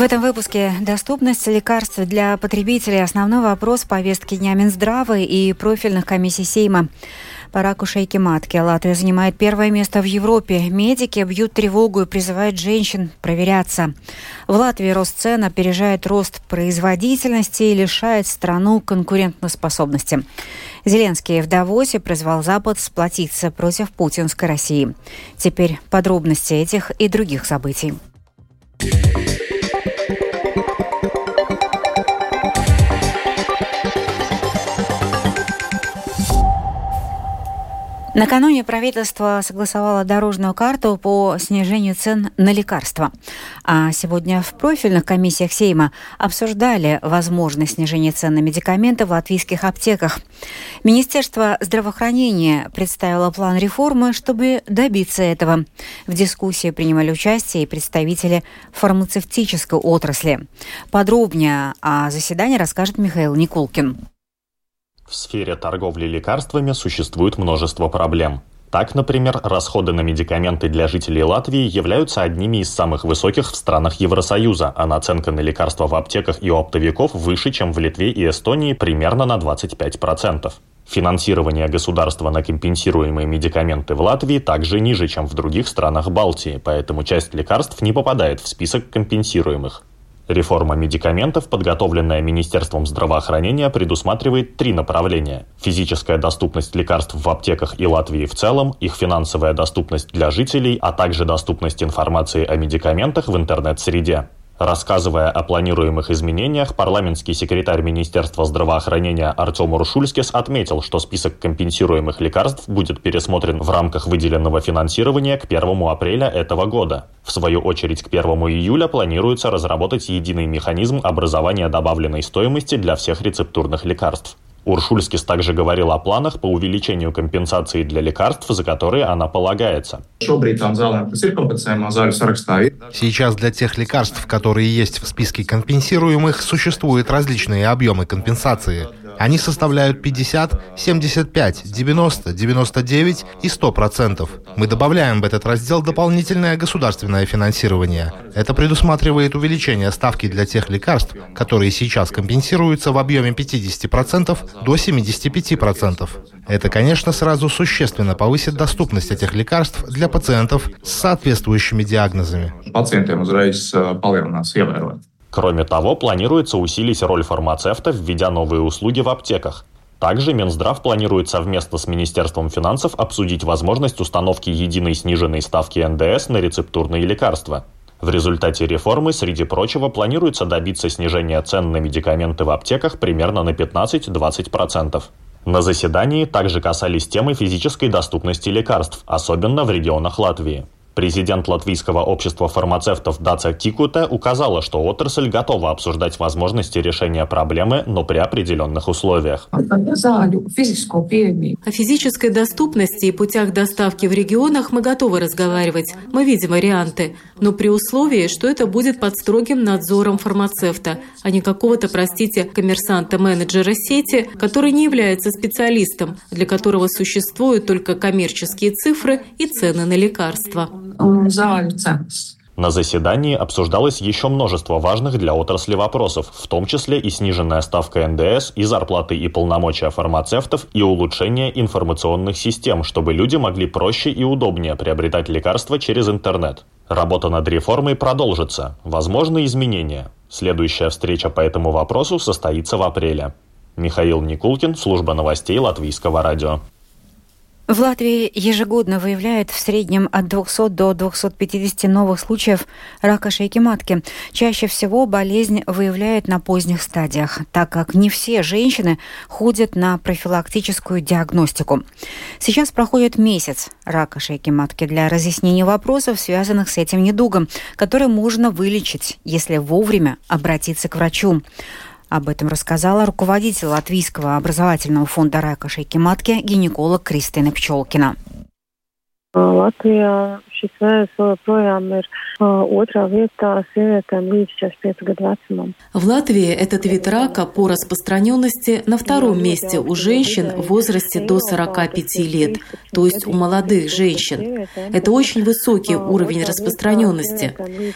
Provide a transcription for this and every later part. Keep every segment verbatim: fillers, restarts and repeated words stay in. В этом выпуске доступность лекарств для потребителей – основной вопрос повестки дня Минздрава и профильных комиссий Сейма. По раку шейки матки Латвия занимает первое место в Европе. Медики бьют тревогу и призывают женщин проверяться. В Латвии рост цен опережает рост производительности и лишает страну конкурентоспособности. Зеленский в Давосе призвал Запад сплотиться против путинской России. Теперь подробности этих и других событий. Накануне правительство согласовало дорожную карту по снижению цен на лекарства. А сегодня в профильных комиссиях Сейма обсуждали возможность снижения цен на медикаменты в латвийских аптеках. Министерство здравоохранения представило план реформы, чтобы добиться этого. В дискуссии принимали участие и представители фармацевтической отрасли. Подробнее о заседании расскажет Михаил Николкин. В сфере торговли лекарствами существует множество проблем. Так, например, расходы на медикаменты для жителей Латвии являются одними из самых высоких в странах Евросоюза, а наценка на лекарства в аптеках и у оптовиков выше, чем в Литве и Эстонии, примерно на двадцать пять процентов. Финансирование государства на компенсируемые медикаменты в Латвии также ниже, чем в других странах Балтии, поэтому часть лекарств не попадает в список компенсируемых. Реформа медикаментов, подготовленная Министерством здравоохранения, предусматривает три направления: физическая доступность лекарств в аптеках и Латвии в целом, их финансовая доступность для жителей, а также доступность информации о медикаментах в интернет-среде. Рассказывая о планируемых изменениях, парламентский секретарь Министерства здравоохранения Артем Рушульскис отметил, что список компенсируемых лекарств будет пересмотрен в рамках выделенного финансирования к первому апреля этого года. В свою очередь, к первому июля планируется разработать единый механизм образования добавленной стоимости для всех рецептурных лекарств. Уршульскис также говорил о планах по увеличению компенсации для лекарств, за которые она полагается. Сейчас для тех лекарств, которые есть в списке компенсируемых, существуют различные объемы компенсации. Они составляют пятьдесят, семьдесят пять, девяносто, девяносто девять и сто процентов. Мы добавляем в этот раздел дополнительное государственное финансирование. Это предусматривает увеличение ставки для тех лекарств, которые сейчас компенсируются в объеме пятьдесят процентов до семьдесят пять процентов. Это, конечно, сразу существенно повысит доступность этих лекарств для пациентов с соответствующими диагнозами. Кроме того, планируется усилить роль фармацевта, введя новые услуги в аптеках. Также Минздрав планирует совместно с Министерством финансов обсудить возможность установки единой сниженной ставки эн дэ эс на рецептурные лекарства. В результате реформы, среди прочего, планируется добиться снижения цен на медикаменты в аптеках примерно на пятнадцать-двадцать процентов. На заседании также касались темы физической доступности лекарств, особенно в регионах Латвии. Президент Латвийского общества фармацевтов Даца Кикуте указала, что отрасль готова обсуждать возможности решения проблемы, но при определенных условиях. О физической доступности и путях доставки в регионах мы готовы разговаривать. Мы видим варианты, но при условии, что это будет под строгим надзором фармацевта, а не какого-то, простите, коммерсанта-менеджера сети, который не является специалистом, для которого существуют только коммерческие цифры и цены на лекарства. На заседании обсуждалось еще множество важных для отрасли вопросов, в том числе и сниженная ставка эн дэ эс, и зарплаты и полномочия фармацевтов, и улучшение информационных систем, чтобы люди могли проще и удобнее приобретать лекарства через интернет. Работа над реформой продолжится. Возможны изменения. Следующая встреча по этому вопросу состоится в апреле. Михаил Никулкин, служба новостей Латвийского радио. В Латвии ежегодно выявляют в среднем от двухсот до двухсот пятидесяти новых случаев рака шейки матки. Чаще всего болезнь выявляют на поздних стадиях, так как не все женщины ходят на профилактическую диагностику. Сейчас проходит месяц рака шейки матки для разъяснения вопросов, связанных с этим недугом, который можно вылечить, если вовремя обратиться к врачу. Об этом рассказала руководитель Латвийского образовательного фонда рака шейки матки, гинеколог Кристина Пчелкина. Латвия šis vēzis joprojām ir otrā vietā sievietēm līdz šešdesmit pieciem gadu vecumam. В Латвии этот вид рака по распространенности на втором месте у женщин в возрасте до сорока пяти лет, то есть у молодых женщин. Это очень высокий уровень распространенности.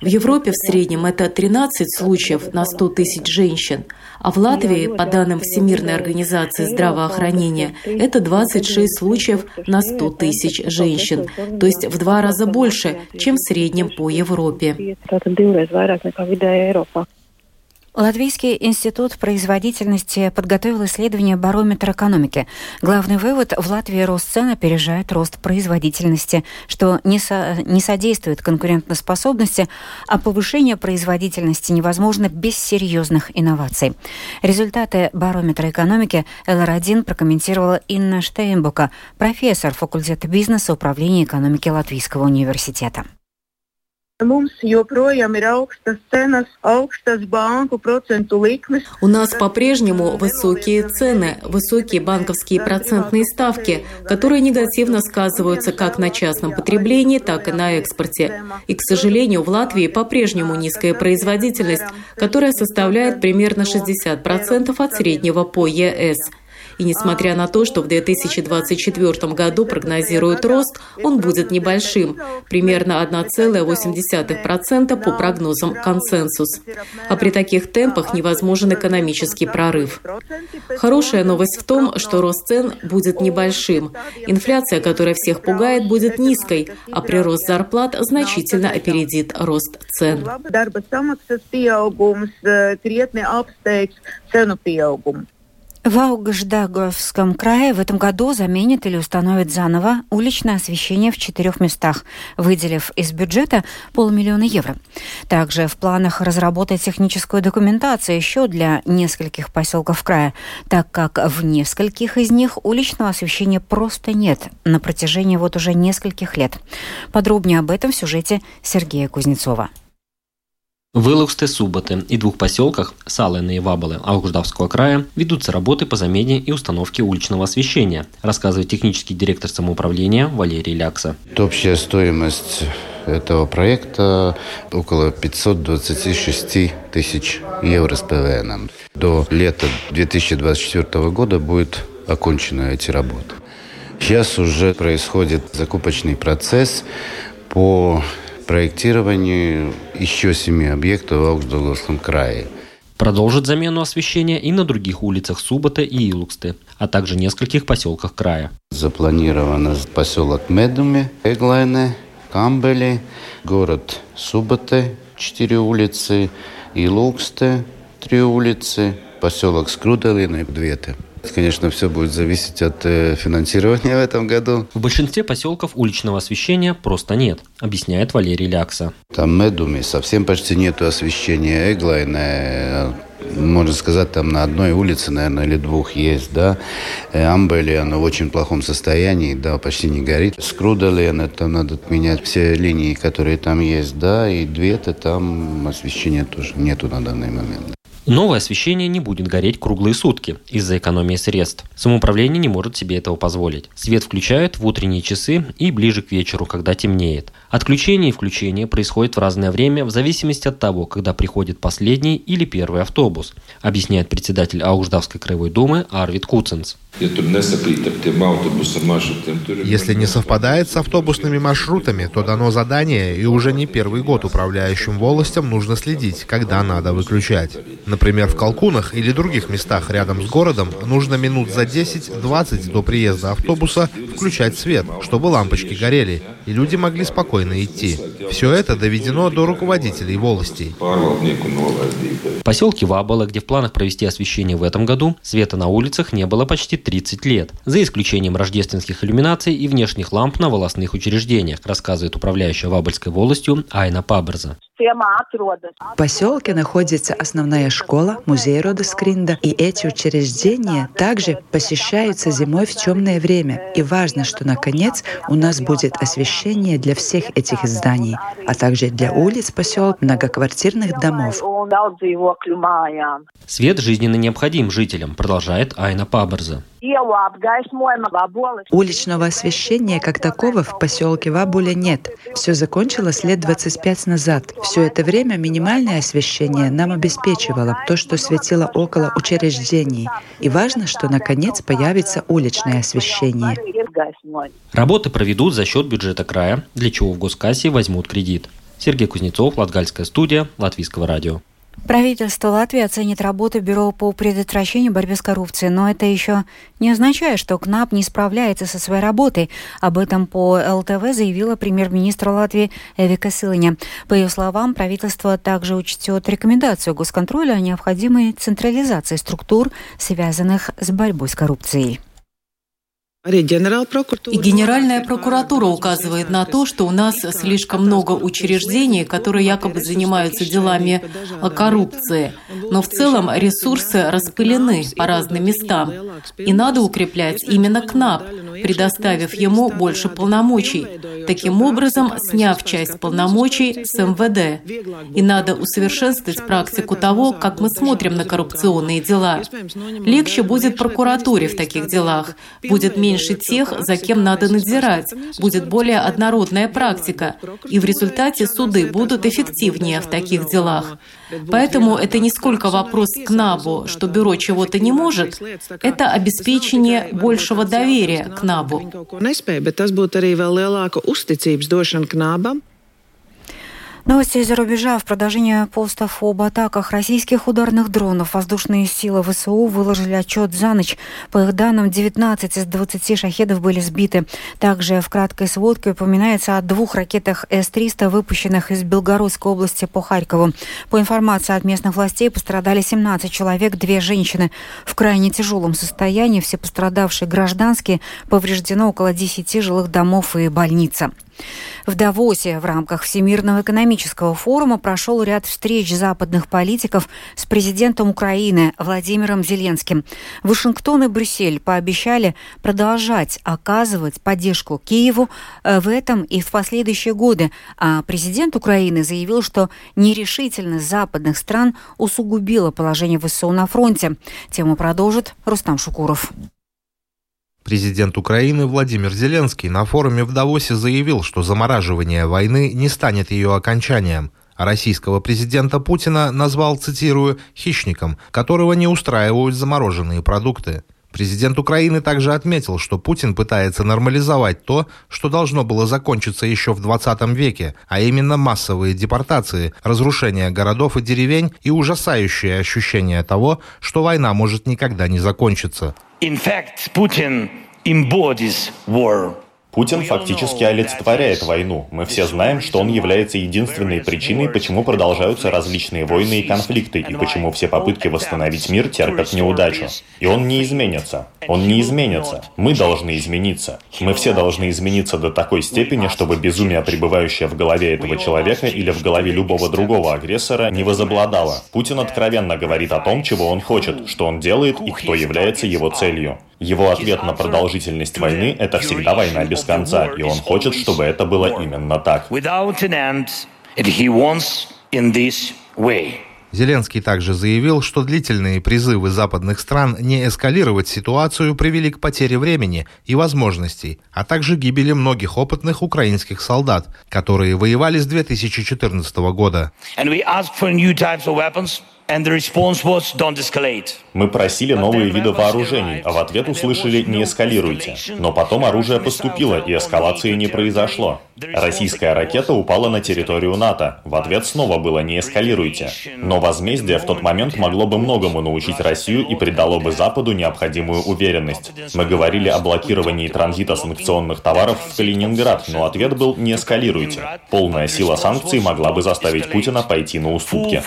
В Европе в среднем это тринадцать случаев на сто тысяч женщин, а в Латвии, по данным Всемирной организации здравоохранения, это двадцать шесть случаев на сто тысяч женщин, то есть в два раза больше, чем в среднем по Европе. Латвийский институт производительности подготовил исследование барометра экономики. Главный вывод – в Латвии рост цен опережает рост производительности, что не, со, не содействует конкурентоспособности, а повышение производительности невозможно без серьезных инноваций. Результаты барометра экономики эл эр один прокомментировала Инна Штейнбука, профессор факультета бизнеса управления экономики Латвийского университета. У нас по-прежнему высокие цены, высокие банковские процентные ставки, которые негативно сказываются как на частном потреблении, так и на экспорте. И, к сожалению, в Латвии по-прежнему низкая производительность, которая составляет примерно шестьдесят процентов от среднего по е эс. И несмотря на то, что в две тысячи двадцать четвёртом году прогнозируют рост, он будет небольшим, примерно одна целая восемь десятых процента по прогнозам консенсус. А при таких темпах невозможен экономический прорыв. Хорошая новость в том, что рост цен будет небольшим. Инфляция, которая всех пугает, будет низкой, а прирост зарплат значительно опередит рост цен. В Аугшдаугавском крае в этом году заменят или установят заново уличное освещение в четырех местах, выделив из бюджета полмиллиона евро. Также в планах разработать техническую документацию еще для нескольких поселков края, так как в нескольких из них уличного освещения просто нет на протяжении вот уже нескольких лет. Подробнее об этом в сюжете Сергея Кузнецова. В Илухсте, Субате и двух поселках Салиенай и Вабали Аугашдаговского края ведутся работы по замене и установке уличного освещения, рассказывает технический директор самоуправления Валерий Лякса. Общая стоимость этого проекта около пятьсот двадцать шесть тысяч евро с пэ вэ эном. До лета две тысячи двадцать четвёртого года будут окончены эти работы. Сейчас уже происходит закупочный процесс по проектирование еще семи объектов в Аугшдаугавском крае. Продолжит замену освещения и на других улицах Субата и Илухсте, а также нескольких поселках края. Запланировано поселок Медуми, Эглайны, Камбели, город Субате, четыре улицы, Илухсте, три улицы, поселок Скрудалиена, две. Конечно, все будет зависеть от финансирования в этом году. В большинстве поселков уличного освещения просто нет, объясняет Валерий Лякса. Там Медуми совсем почти нету освещения, Эглайна, можно сказать, там на одной улице, наверное, или двух есть, да. Амбели, оно в очень плохом состоянии, да, почти не горит. Скрудалиена, там надо отменять все линии, которые там есть, да, и две-то там освещения тоже нету на данный момент. Новое освещение не будет гореть круглые сутки из-за экономии средств. Самоуправление не может себе этого позволить. Свет включают в утренние часы и ближе к вечеру, когда темнеет. Отключение и включение происходит в разное время в зависимости от того, когда приходит последний или первый автобус, объясняет председатель Аугшдавской краевой думы Арвид Куценс. Если не совпадает с автобусными маршрутами, то дано задание, и уже не первый год управляющим волостям нужно следить, когда надо выключать. Например, в Калкунах или других местах рядом с городом нужно минут за десять-двадцать до приезда автобуса включать свет, чтобы лампочки горели, и люди могли спокойно идти. Все это доведено до руководителей волостей. В поселке Вабала, где в планах провести освещение в этом году, света на улицах не было почти тридцать лет, за исключением рождественских иллюминаций и внешних ламп на волостных учреждениях, рассказывает управляющая Вабальской волостью Айна Паберза. В поселке находится основная школа, музей рода Скринда, и эти учреждения также посещаются зимой в темное время. И важно, что наконец у нас будет освещение для всех этих зданий, а также для улиц поселка, многоквартирных домов. Свет жизненно необходим жителям, продолжает Айна Паберза. Уличного освещения как такого в поселке Вабуля нет. Все закончилось лет двадцать пять назад. Все это время минимальное освещение нам обеспечивало то, что светило около учреждений. И важно, что наконец появится уличное освещение. Работы проведут за счет бюджета края, для чего в госкассе возьмут кредит. Сергей Кузнецов, Латгальская студия, Латвийского радио. Правительство Латвии оценит работу Бюро по предотвращению борьбы с коррупцией, но это еще не означает, что КНАП не справляется со своей работой. Об этом по эл тэ вэ заявила премьер-министр Латвии Эвика Силаня. По ее словам, правительство также учтет рекомендацию госконтроля о необходимой централизации структур, связанных с борьбой с коррупцией. И Генеральная прокуратура указывает на то, что у нас слишком много учреждений, которые якобы занимаются делами коррупции. Но в целом ресурсы распылены по разным местам. И надо укреплять именно КНАП, предоставив ему больше полномочий, таким образом сняв часть полномочий с эм вэ дэ. И надо усовершенствовать практику того, как мы смотрим на коррупционные дела. Легче будет прокуратуре в таких делах, будет меньше Меньше тех, за кем надо надзирать, будет более однородная практика, и в результате суды будут эффективнее в таких делах. Поэтому это не сколько вопрос к КНАБу, что бюро чего-то не может, это обеспечение большего доверия к КНАБу. Новости из-за рубежа. В продолжение постов об атаках российских ударных дронов воздушные силы вэ эс у выложили отчет за ночь. По их данным, девятнадцать из двадцати шахедов были сбиты. Также в краткой сводке упоминается о двух ракетах эс триста, выпущенных из Белгородской области по Харькову. По информации от местных властей, пострадали семнадцать человек, две женщины. В крайне тяжелом состоянии все пострадавшие гражданские, повреждено около десяти жилых домов и больница. В Давосе в рамках Всемирного экономического форума прошел ряд встреч западных политиков с президентом Украины Владимиром Зеленским. Вашингтон и Брюссель пообещали продолжать оказывать поддержку Киеву в этом и в последующие годы. А президент Украины заявил, что нерешительность западных стран усугубила положение вэ эс у на фронте. Тему продолжит Рустам Шукуров. Президент Украины Владимир Зеленский на форуме в Давосе заявил, что замораживание войны не станет ее окончанием. А российского президента Путина назвал, цитирую, «хищником, которого не устраивают замороженные продукты». Президент Украины также отметил, что Путин пытается нормализовать то, что должно было закончиться еще в двадцатом веке, а именно массовые депортации, разрушение городов и деревень и ужасающее ощущение того, что война может никогда не закончиться. In fact, Putin embodies war. Путин фактически олицетворяет войну. Мы все знаем, что он является единственной причиной, почему продолжаются различные войны и конфликты, и почему все попытки восстановить мир терпят неудачу. И он не изменится. Он не изменится. Мы должны измениться. Мы все должны измениться до такой степени, чтобы безумие, пребывающее в голове этого человека или в голове любого другого агрессора, не возобладало. Путин откровенно говорит о том, чего он хочет, что он делает и кто является его целью. Его ответ на продолжительность войны – это всегда война без конца, и он хочет, чтобы это было именно так. Зеленский также заявил, что длительные призывы западных стран не эскалировать ситуацию привели к потере времени и возможностей, а также гибели многих опытных украинских солдат, которые воевали с две тысячи четырнадцатого года. Мы просили новые виды вооружений, а в ответ услышали «не эскалируйте». Но потом оружие поступило, и эскалации не произошло. Российская ракета упала на территорию НАТО. В ответ снова было «не эскалируйте». Но возмездие в тот момент могло бы многому научить Россию и придало бы Западу необходимую уверенность. Мы говорили о блокировании транзита санкционных товаров в Калининград, но ответ был «не эскалируйте». Полная сила санкций могла бы заставить Путина пойти на уступки.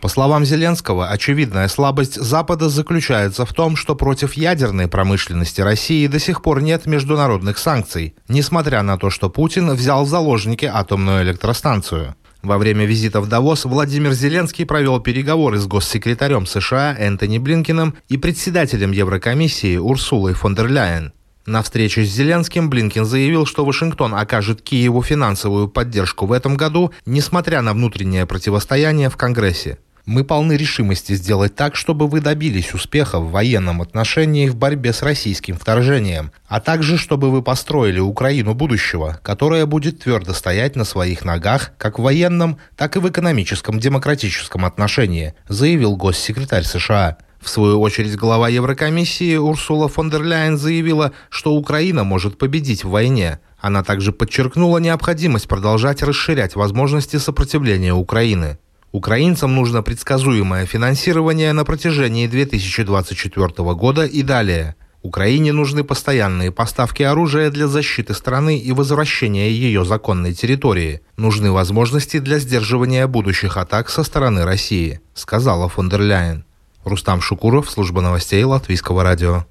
По словам Зеленского, очевидная слабость Запада заключается в том, что против ядерной промышленности России до сих пор нет международных санкций, несмотря на то, что Путин взял в заложники атомную электростанцию. Во время визита в Давос Владимир Зеленский провел переговоры с госсекретарем США Энтони Блинкеном и председателем Еврокомиссии Урсулой фон дер Ляйен. На встрече с Зеленским Блинкен заявил, что Вашингтон окажет Киеву финансовую поддержку в этом году, несмотря на внутреннее противостояние в Конгрессе. Мы полны решимости сделать так, чтобы вы добились успеха в военном отношении в борьбе с российским вторжением, а также чтобы вы построили Украину будущего, которая будет твердо стоять на своих ногах как в военном, так и в экономическом демократическом отношении, заявил госсекретарь США. В свою очередь, глава Еврокомиссии Урсула фон дер Ляйен заявила, что Украина может победить в войне. Она также подчеркнула необходимость продолжать расширять возможности сопротивления Украины. Украинцам нужно предсказуемое финансирование на протяжении две тысячи двадцать четвёртого года и далее. Украине нужны постоянные поставки оружия для защиты страны и возвращения ее законной территории. Нужны возможности для сдерживания будущих атак со стороны России, сказала фон дер Ляйен. Рустам Шукуров, служба новостей Латвийского радио.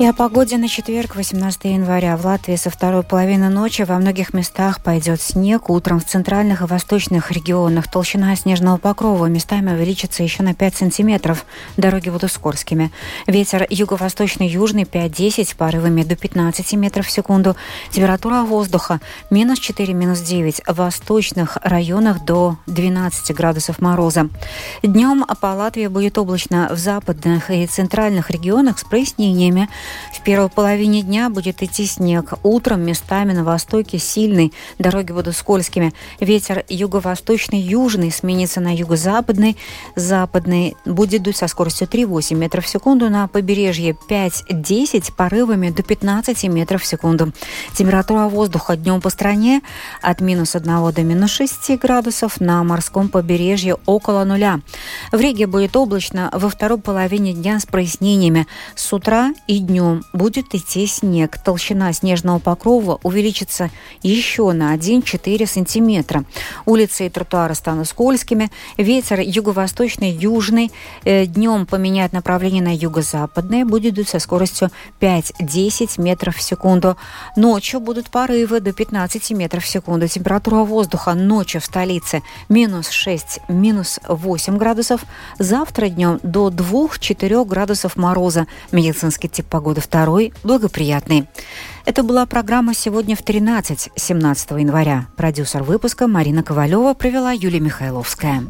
И о погоде на четверг, восемнадцатого января. В Латвии со второй половины ночи во многих местах пойдет снег. Утром в центральных и восточных регионах толщина снежного покрова местами увеличится еще на пять сантиметров. Дороги будут скользкими. Ветер юго-восточный, южный пять-десять, порывами до пятнадцати метров в секунду. Температура воздуха минус четыре, минус девять. В восточных районах до двенадцати градусов мороза. Днем по Латвии будет облачно. В западных и центральных регионах с прояснениями. В первой половине дня будет идти снег. Утром местами на востоке сильный. Дороги будут скользкими. Ветер юго-восточный, южный сменится на юго-западный. Западный будет дуть со скоростью три-восемь метров в секунду. На побережье пять-десять, порывами до пятнадцати метров в секунду. Температура воздуха днем по стране от минус одного до минус шести градусов. На морском побережье около нуля. В Риге будет облачно во второй половине дня с прояснениями. С утра и днем будет идти снег. Толщина снежного покрова увеличится еще на один-четыре сантиметра. Улицы и тротуары станут скользкими. Ветер юго-восточный, южный. Днем поменяет направление на юго-западное. Будет дуть со скоростью пять-десять метров в секунду. Ночью будут порывы до пятнадцати метров в секунду. Температура воздуха ночью в столице минус шесть, минус восемь градусов. Завтра днем до двух-четырёх градусов мороза. Медицинский тип погоды второй благоприятный. Это была программа «Сегодня в тринадцать», семнадцатого января. Продюсер выпуска Марина Ковалева, провела Юлия Михайловская.